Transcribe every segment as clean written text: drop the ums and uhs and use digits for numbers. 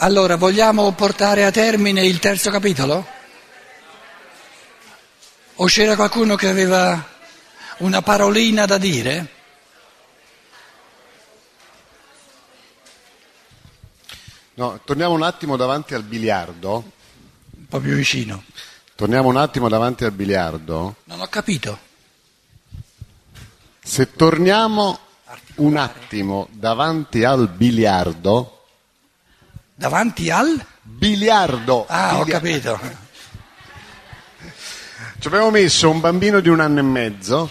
Allora, vogliamo portare a termine il terzo capitolo? O c'era qualcuno che aveva una parolina da dire? No, torniamo un attimo davanti al biliardo. Un po' più vicino. Torniamo un attimo davanti al biliardo. Non ho capito. Se torniamo un attimo davanti al biliardo... Davanti al? Biliardo. Ah, biliardo. Ho capito. Ci abbiamo messo un bambino di 1 anno e mezzo,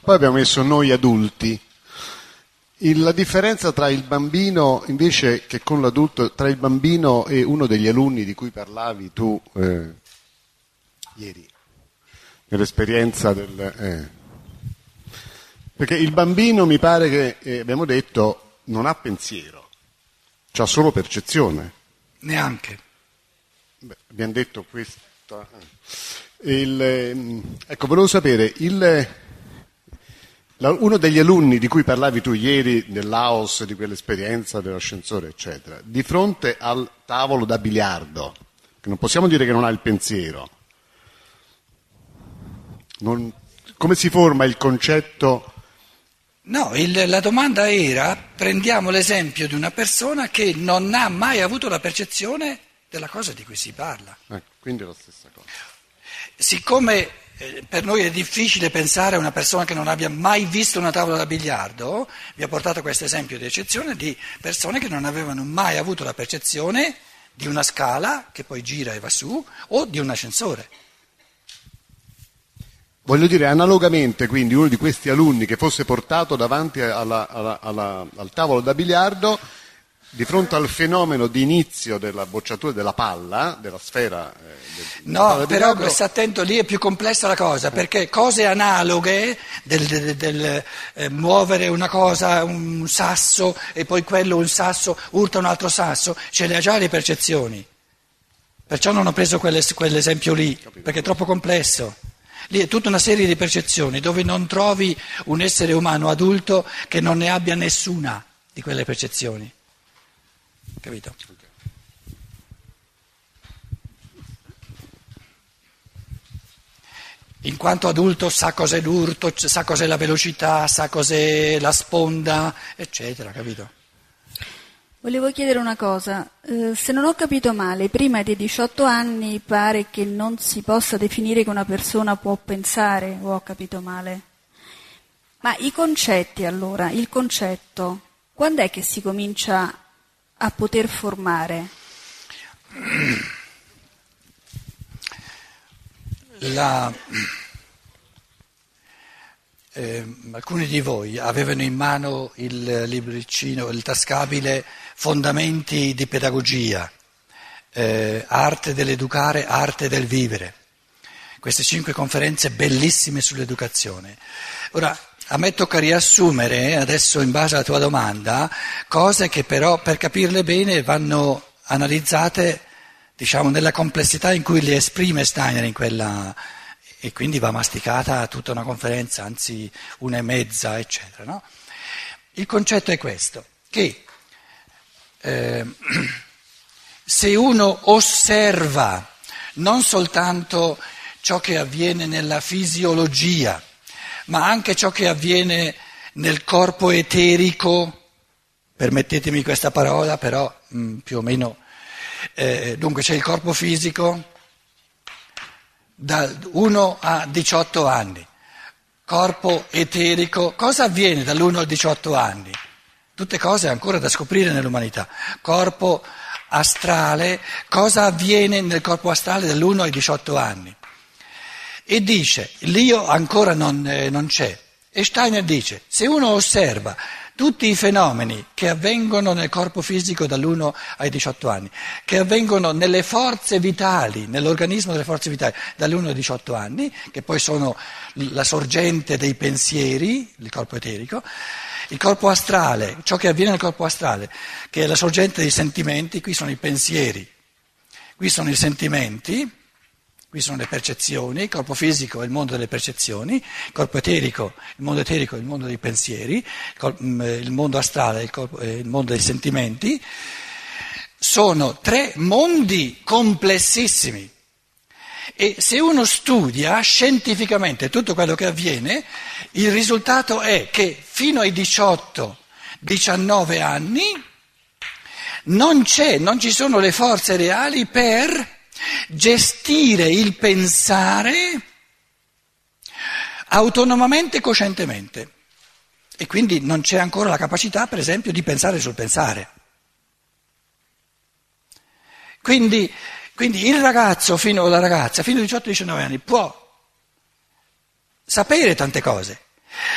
poi abbiamo messo noi adulti. La differenza tra il bambino, invece che con l'adulto, tra il bambino e uno degli alunni di cui parlavi tu ieri, nell'esperienza del... Perché il bambino, mi pare che, abbiamo detto, non ha pensiero. C'ha solo percezione. Neanche. Beh, abbiamo detto questo. Ecco, volevo sapere, uno degli alunni di cui parlavi tu ieri del Laos, di quell'esperienza dell'ascensore, eccetera, di fronte al tavolo da biliardo, che non possiamo dire che non ha il pensiero, come si forma il concetto... No, la domanda era, prendiamo l'esempio di una persona che non ha mai avuto la percezione della cosa di cui si parla. Quindi è la stessa cosa. Siccome per noi è difficile pensare a una persona che non abbia mai visto una tavola da biliardo, vi ho portato questo esempio di eccezione di persone che non avevano mai avuto la percezione di una scala che poi gira e va su o di un ascensore. Voglio dire, analogamente, quindi, uno di questi alunni che fosse portato davanti al tavolo da biliardo, di fronte al fenomeno di inizio della bocciatura della palla, della sfera... no, però, questo attento, lì è più complessa la cosa, perché cose analoghe del muovere una cosa, un sasso, e poi quello, un sasso, urta un altro sasso, ce le ha già le percezioni. Perciò non ho preso quell'esempio lì, capito, perché è troppo complesso. Lì è tutta una serie di percezioni dove non trovi un essere umano adulto che non ne abbia nessuna di quelle percezioni. Capito? Okay. In quanto adulto sa cos'è l'urto, sa cos'è la velocità, sa cos'è la sponda, eccetera, capito? Volevo chiedere una cosa, se non ho capito male, prima dei 18 anni pare che non si possa definire che una persona può pensare, o ho capito male, ma i concetti allora, il concetto, quando è che si comincia a poter formare? Alcuni di voi avevano in mano il libricino, il tascabile Fondamenti di pedagogia, Arte dell'educare, Arte del vivere, queste 5 conferenze bellissime sull'educazione. Ora, a me tocca riassumere adesso in base alla tua domanda cose che però per capirle bene vanno analizzate, diciamo, nella complessità in cui le esprime Steiner in quella... e quindi va masticata tutta una conferenza, anzi 1,5, eccetera, no? Il concetto è questo, che se uno osserva non soltanto ciò che avviene nella fisiologia, ma anche ciò che avviene nel corpo eterico, permettetemi questa parola, però più o meno, dunque c'è il corpo fisico, da 1 a 18 anni, corpo eterico, cosa avviene dall'1 al 18 anni? Tutte cose ancora da scoprire nell'umanità. Corpo astrale, cosa avviene nel corpo astrale dall'1 ai 18 anni? E dice, l'io ancora non c'è. E Steiner dice, se uno osserva tutti i fenomeni che avvengono nel corpo fisico dall'1 ai 18 anni, che avvengono nelle forze vitali, nell'organismo delle forze vitali dall'1 ai 18 anni, che poi sono la sorgente dei pensieri, il corpo eterico, il corpo astrale, ciò che avviene nel corpo astrale, che è la sorgente dei sentimenti, qui sono i pensieri, qui sono i sentimenti, qui sono le percezioni, il corpo fisico è il mondo delle percezioni, il corpo eterico, il mondo eterico è il mondo dei pensieri, il mondo astrale è il mondo dei sentimenti, sono tre mondi complessissimi. E se uno studia scientificamente tutto quello che avviene, il risultato è che fino ai 18-19 anni non ci sono le forze reali per gestire il pensare autonomamente e coscientemente. E quindi non c'è ancora la capacità, per esempio, di pensare sul pensare. Quindi il ragazzo fino alla ragazza, fino ai 18-19 anni, può sapere tante cose,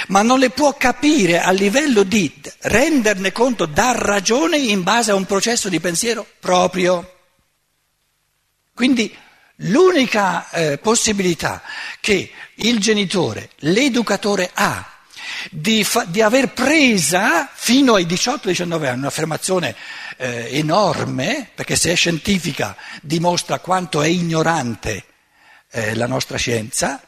ma non le può capire a livello di renderne conto, dar ragione in base a un processo di pensiero proprio. Quindi l'unica possibilità che il genitore, l'educatore ha di aver presa fino ai 18-19 anni, un'affermazione enorme, perché se è scientifica dimostra quanto è ignorante la nostra scienza,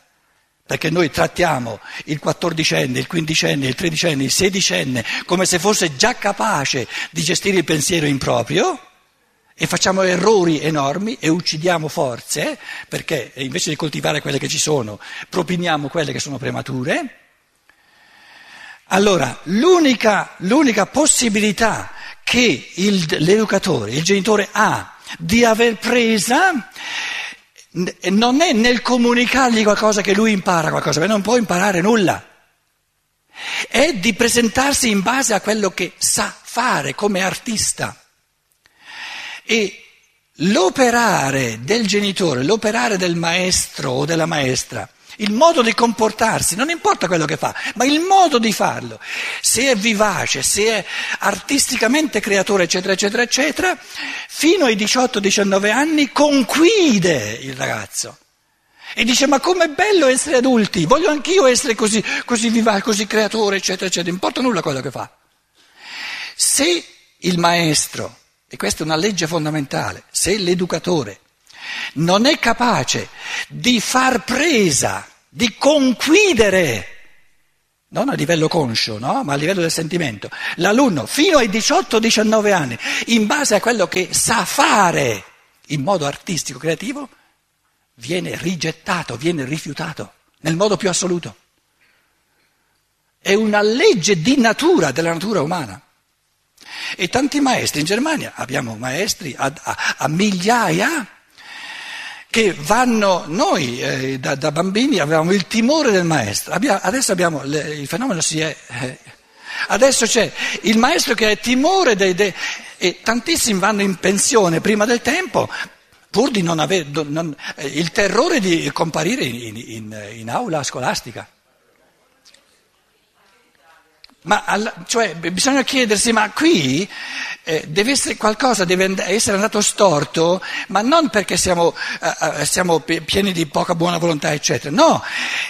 perché noi trattiamo il 14enne, il 15enne, il 13enne, il 16enne come se fosse già capace di gestire il pensiero improprio e facciamo errori enormi e uccidiamo forze, perché invece di coltivare quelle che ci sono propiniamo quelle che sono premature. Allora, l'unica possibilità che l'educatore, il genitore ha di aver presa non è nel comunicargli qualcosa che lui impara qualcosa, perché non può imparare nulla, è di presentarsi in base a quello che sa fare come artista. E l'operare del genitore, l'operare del maestro o della maestra, il modo di comportarsi, non importa quello che fa, ma il modo di farlo, se è vivace, se è artisticamente creatore, eccetera, eccetera, eccetera, fino ai 18-19 anni conquide il ragazzo e dice: ma com'è bello essere adulti, voglio anch'io essere così, così vivace, così creatore, eccetera, eccetera, non importa nulla quello che fa. Se il maestro, e questa è una legge fondamentale, se l'educatore non è capace di far presa, di conquidere, non a livello conscio, no? Ma a livello del sentimento, l'alunno fino ai 18-19 anni, in base a quello che sa fare in modo artistico, creativo, viene rigettato, viene rifiutato nel modo più assoluto. È una legge di natura, della natura umana. E tanti maestri, in Germania abbiamo maestri a migliaia, che vanno, noi da bambini avevamo il timore del maestro, adesso abbiamo, il fenomeno si è, adesso c'è il maestro che è timore, e tantissimi vanno in pensione prima del tempo, pur di non avere il terrore di comparire in aula scolastica. Ma cioè, bisogna chiedersi, ma qui deve essere qualcosa, deve essere andato storto, ma non perché siamo pieni di poca buona volontà, eccetera. No,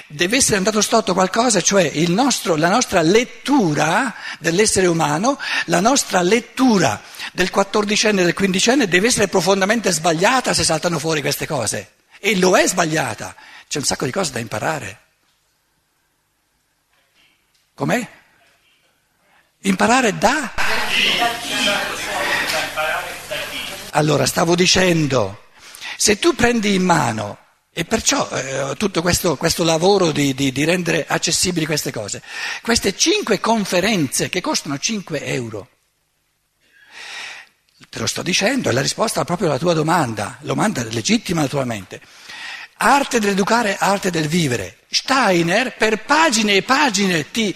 deve essere andato storto qualcosa, cioè la nostra lettura dell'essere umano, la nostra lettura del 14enne e del 15enne deve essere profondamente sbagliata se saltano fuori queste cose. E lo è sbagliata. C'è un sacco di cose da imparare. Com'è? Imparare da? Allora, stavo dicendo, se tu prendi in mano, e perciò tutto questo lavoro di rendere accessibili queste cose, queste 5 conferenze che costano 5 euro, te lo sto dicendo, è la risposta proprio alla tua domanda legittima naturalmente. Arte dell'educare, arte del vivere. Steiner per pagine e pagine ti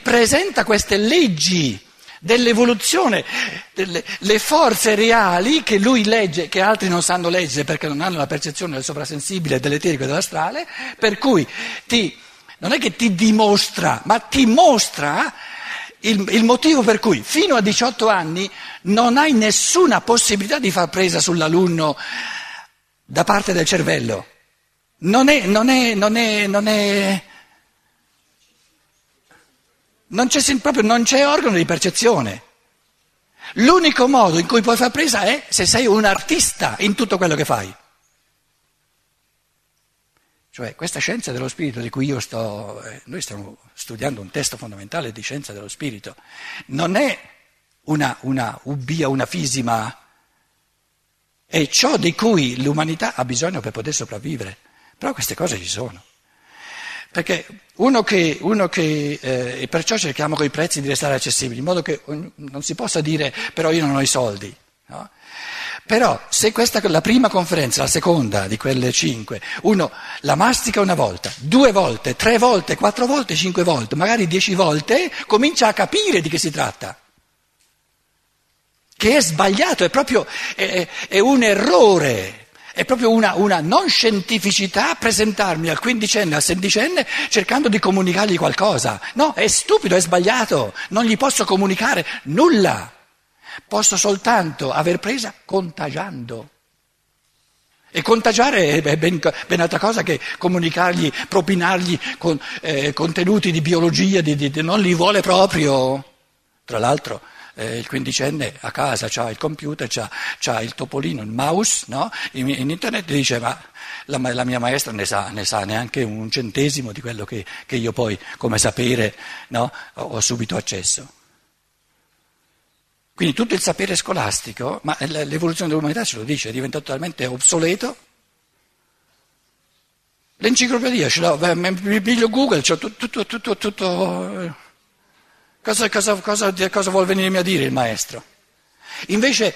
presenta queste leggi dell'evoluzione, le forze reali che lui legge, che altri non sanno leggere perché non hanno la percezione del sovrasensibile, dell'eterico e dell'astrale, per cui non è che ti dimostra, ma ti mostra il motivo per cui fino a 18 anni non hai nessuna possibilità di far presa sull'alunno da parte del cervello. Non c'è organo di percezione. L'unico modo in cui puoi far presa è se sei un artista in tutto quello che fai. Cioè, questa scienza dello spirito di cui noi stiamo studiando un testo fondamentale di scienza dello spirito, non è una ubbia, una fisima, è ciò di cui l'umanità ha bisogno per poter sopravvivere. Però queste cose ci sono. Perché e perciò cerchiamo con i prezzi di restare accessibili, in modo che non si possa dire però io non ho i soldi. No? Però se questa la prima conferenza, la seconda di quelle 5, uno la mastica una volta, 2 volte, 3 volte, 4 volte, 5 volte, magari 10 volte, comincia a capire di che si tratta. Che è sbagliato, è un errore. È proprio una non scientificità presentarmi al 15enne, al 16enne cercando di comunicargli qualcosa. No, è stupido, è sbagliato, non gli posso comunicare nulla, posso soltanto aver presa contagiando. E contagiare è ben altra cosa che comunicargli, propinargli con contenuti di biologia, non li vuole proprio. Tra l'altro... il 15enne a casa c'ha il computer, c'ha il topolino, il mouse, no? In internet dice ma la mia maestra ne sa neanche un centesimo di quello che io poi, come sapere, no? Ho subito accesso. Quindi tutto il sapere scolastico, ma l'evoluzione dell'umanità ce lo dice, è diventato totalmente obsoleto. L'enciclopedia ce l'ho, mi piglio Google, c'ho tutto. Cosa vuol venirmi a dire il maestro? Invece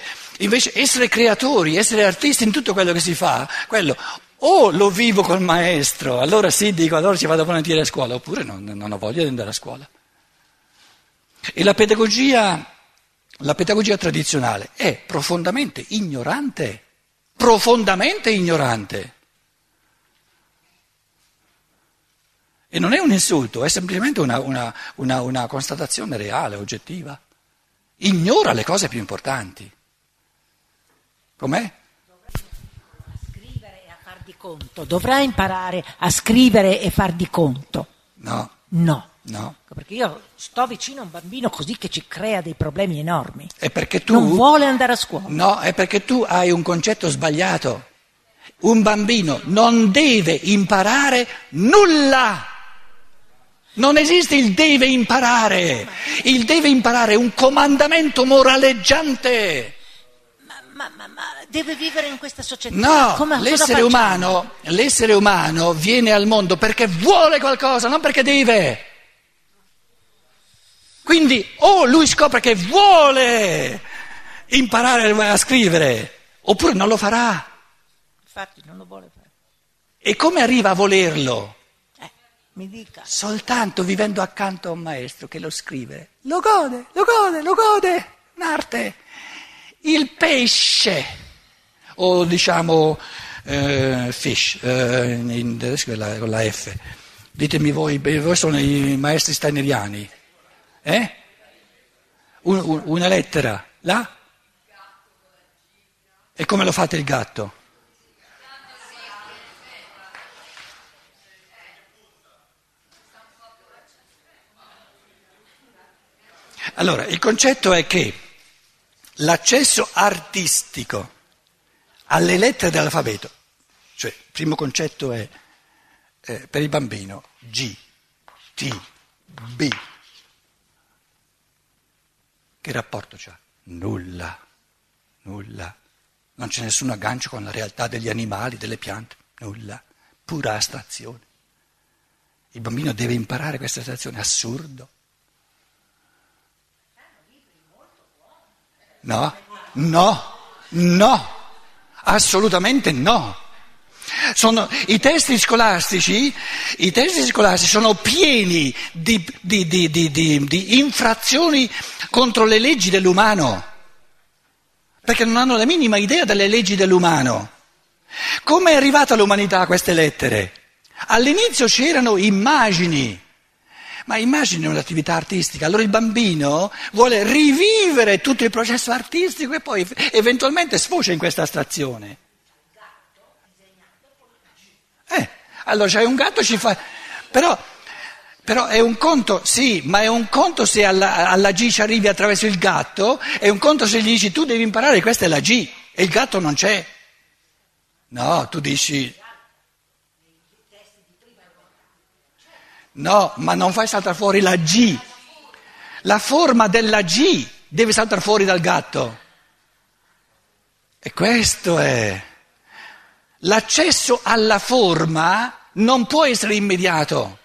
essere creatori, essere artisti in tutto quello che si fa, quello o lo vivo col maestro, allora sì, dico, allora ci vado volentieri a scuola, oppure non ho voglia di andare a scuola. E la pedagogia tradizionale è profondamente ignorante. E non è un insulto, è semplicemente una constatazione reale, oggettiva. Ignora le cose più importanti. Com'è? Dovrà imparare a scrivere e far di conto. No. Perché io sto vicino a un bambino così che ci crea dei problemi enormi. È perché tu non vuole andare a scuola. No, è perché tu hai un concetto sbagliato. Un bambino non deve imparare nulla. Non esiste il deve imparare, è un comandamento moraleggiante. Ma deve vivere in questa società? No, l'essere umano viene al mondo perché vuole qualcosa, non perché deve. Quindi o lui scopre che vuole imparare a scrivere, oppure non lo farà. Infatti non lo vuole fare. E come arriva a volerlo? Mi dica. Soltanto vivendo accanto a un maestro che lo scrive. Lo gode, un'arte. Il pesce, o diciamo fish, in tedesco con la F. Ditemi voi sono i maestri steineriani. Eh? Una lettera, là? E come lo fate il gatto? Allora, il concetto è che l'accesso artistico alle lettere dell'alfabeto, cioè il primo concetto è per il bambino G, T, B, che rapporto c'ha? Nulla, non c'è nessun aggancio con la realtà degli animali, delle piante, nulla, pura astrazione. Il bambino deve imparare questa astrazione, assurdo. No, assolutamente no. Sono, i testi scolastici sono pieni di infrazioni contro le leggi dell'umano, perché non hanno la minima idea delle leggi dell'umano. Come è arrivata l'umanità a queste lettere? All'inizio c'erano immagini. Ma immagini un'attività artistica, allora il bambino vuole rivivere tutto il processo artistico e poi eventualmente sfocia in questa astrazione. Allora c'è un gatto ci fa... Però è un conto, sì, ma è un conto se alla G ci arrivi attraverso il gatto, è un conto se gli dici tu devi imparare questa è la G e il gatto non c'è. No, tu dici... No, ma non fai saltare fuori la G, la forma della G. deve saltare fuori dal gatto. E questo è. L'accesso alla forma non può essere immediato.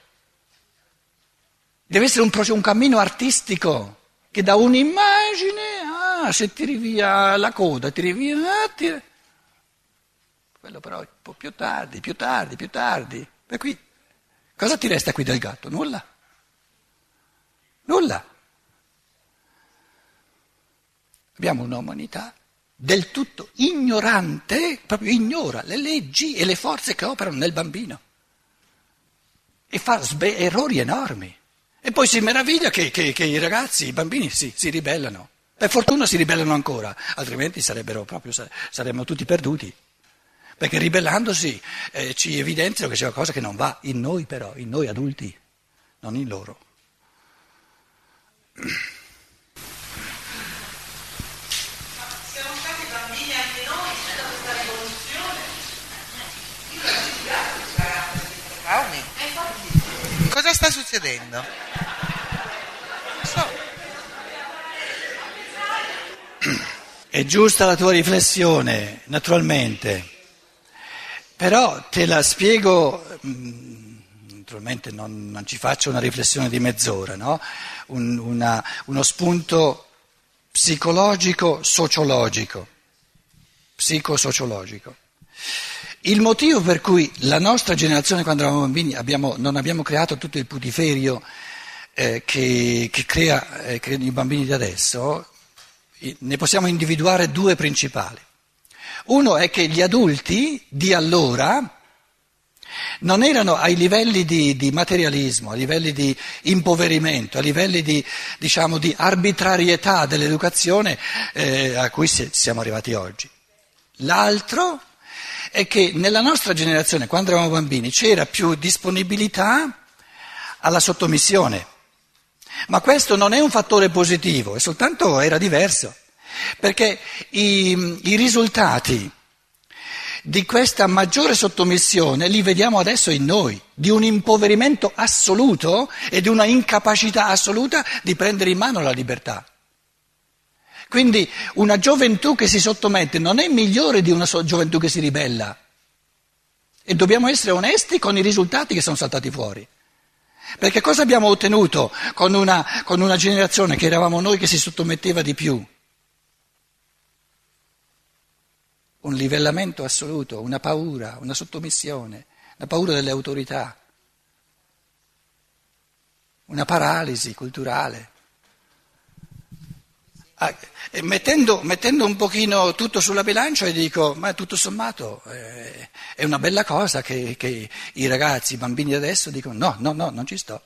Deve essere un cammino artistico che da un'immagine, se tiri via la coda, tiri via... Quello però un po' più tardi. E qui, cosa ti resta qui del gatto? Nulla. Abbiamo un'umanità del tutto ignorante, proprio ignora le leggi e le forze che operano nel bambino e fa errori enormi. E poi si meraviglia che i ragazzi, i bambini si ribellano. Per fortuna si ribellano ancora, altrimenti saremmo tutti perduti. Perché ribellandosi ci evidenziano che c'è qualcosa che non va in noi però, in noi adulti, non in loro. Ma siamo stati bambini anche noi da questa rivoluzione? Io non ho studiato il carattere di traumi. Infatti... Cosa sta succedendo? Non so. È giusta la tua riflessione, naturalmente. Però te la spiego, naturalmente non ci faccio una riflessione di mezz'ora, no? Uno spunto psicosociologico. Il motivo per cui la nostra generazione, quando eravamo bambini, non abbiamo creato tutto il putiferio che creano i bambini di adesso, ne possiamo individuare due principali. Uno è che gli adulti di allora non erano ai livelli di materialismo, a livelli di impoverimento, a livelli di arbitrarietà dell'educazione a cui siamo arrivati oggi. L'altro è che nella nostra generazione, quando eravamo bambini, c'era più disponibilità alla sottomissione. Ma questo non è un fattore positivo, è soltanto era diverso. Perché i risultati di questa maggiore sottomissione li vediamo adesso in noi, di un impoverimento assoluto e di una incapacità assoluta di prendere in mano la libertà. Quindi una gioventù che si sottomette non è migliore di una gioventù che si ribella. E dobbiamo essere onesti con i risultati che sono saltati fuori. Perché cosa abbiamo ottenuto con una generazione che eravamo noi che si sottometteva di più? Un livellamento assoluto, una paura, una sottomissione, una paura delle autorità, una paralisi culturale. Mettendo un pochino tutto sulla bilancia e dico, ma tutto sommato è una bella cosa che i ragazzi, i bambini adesso dicono no, non ci sto.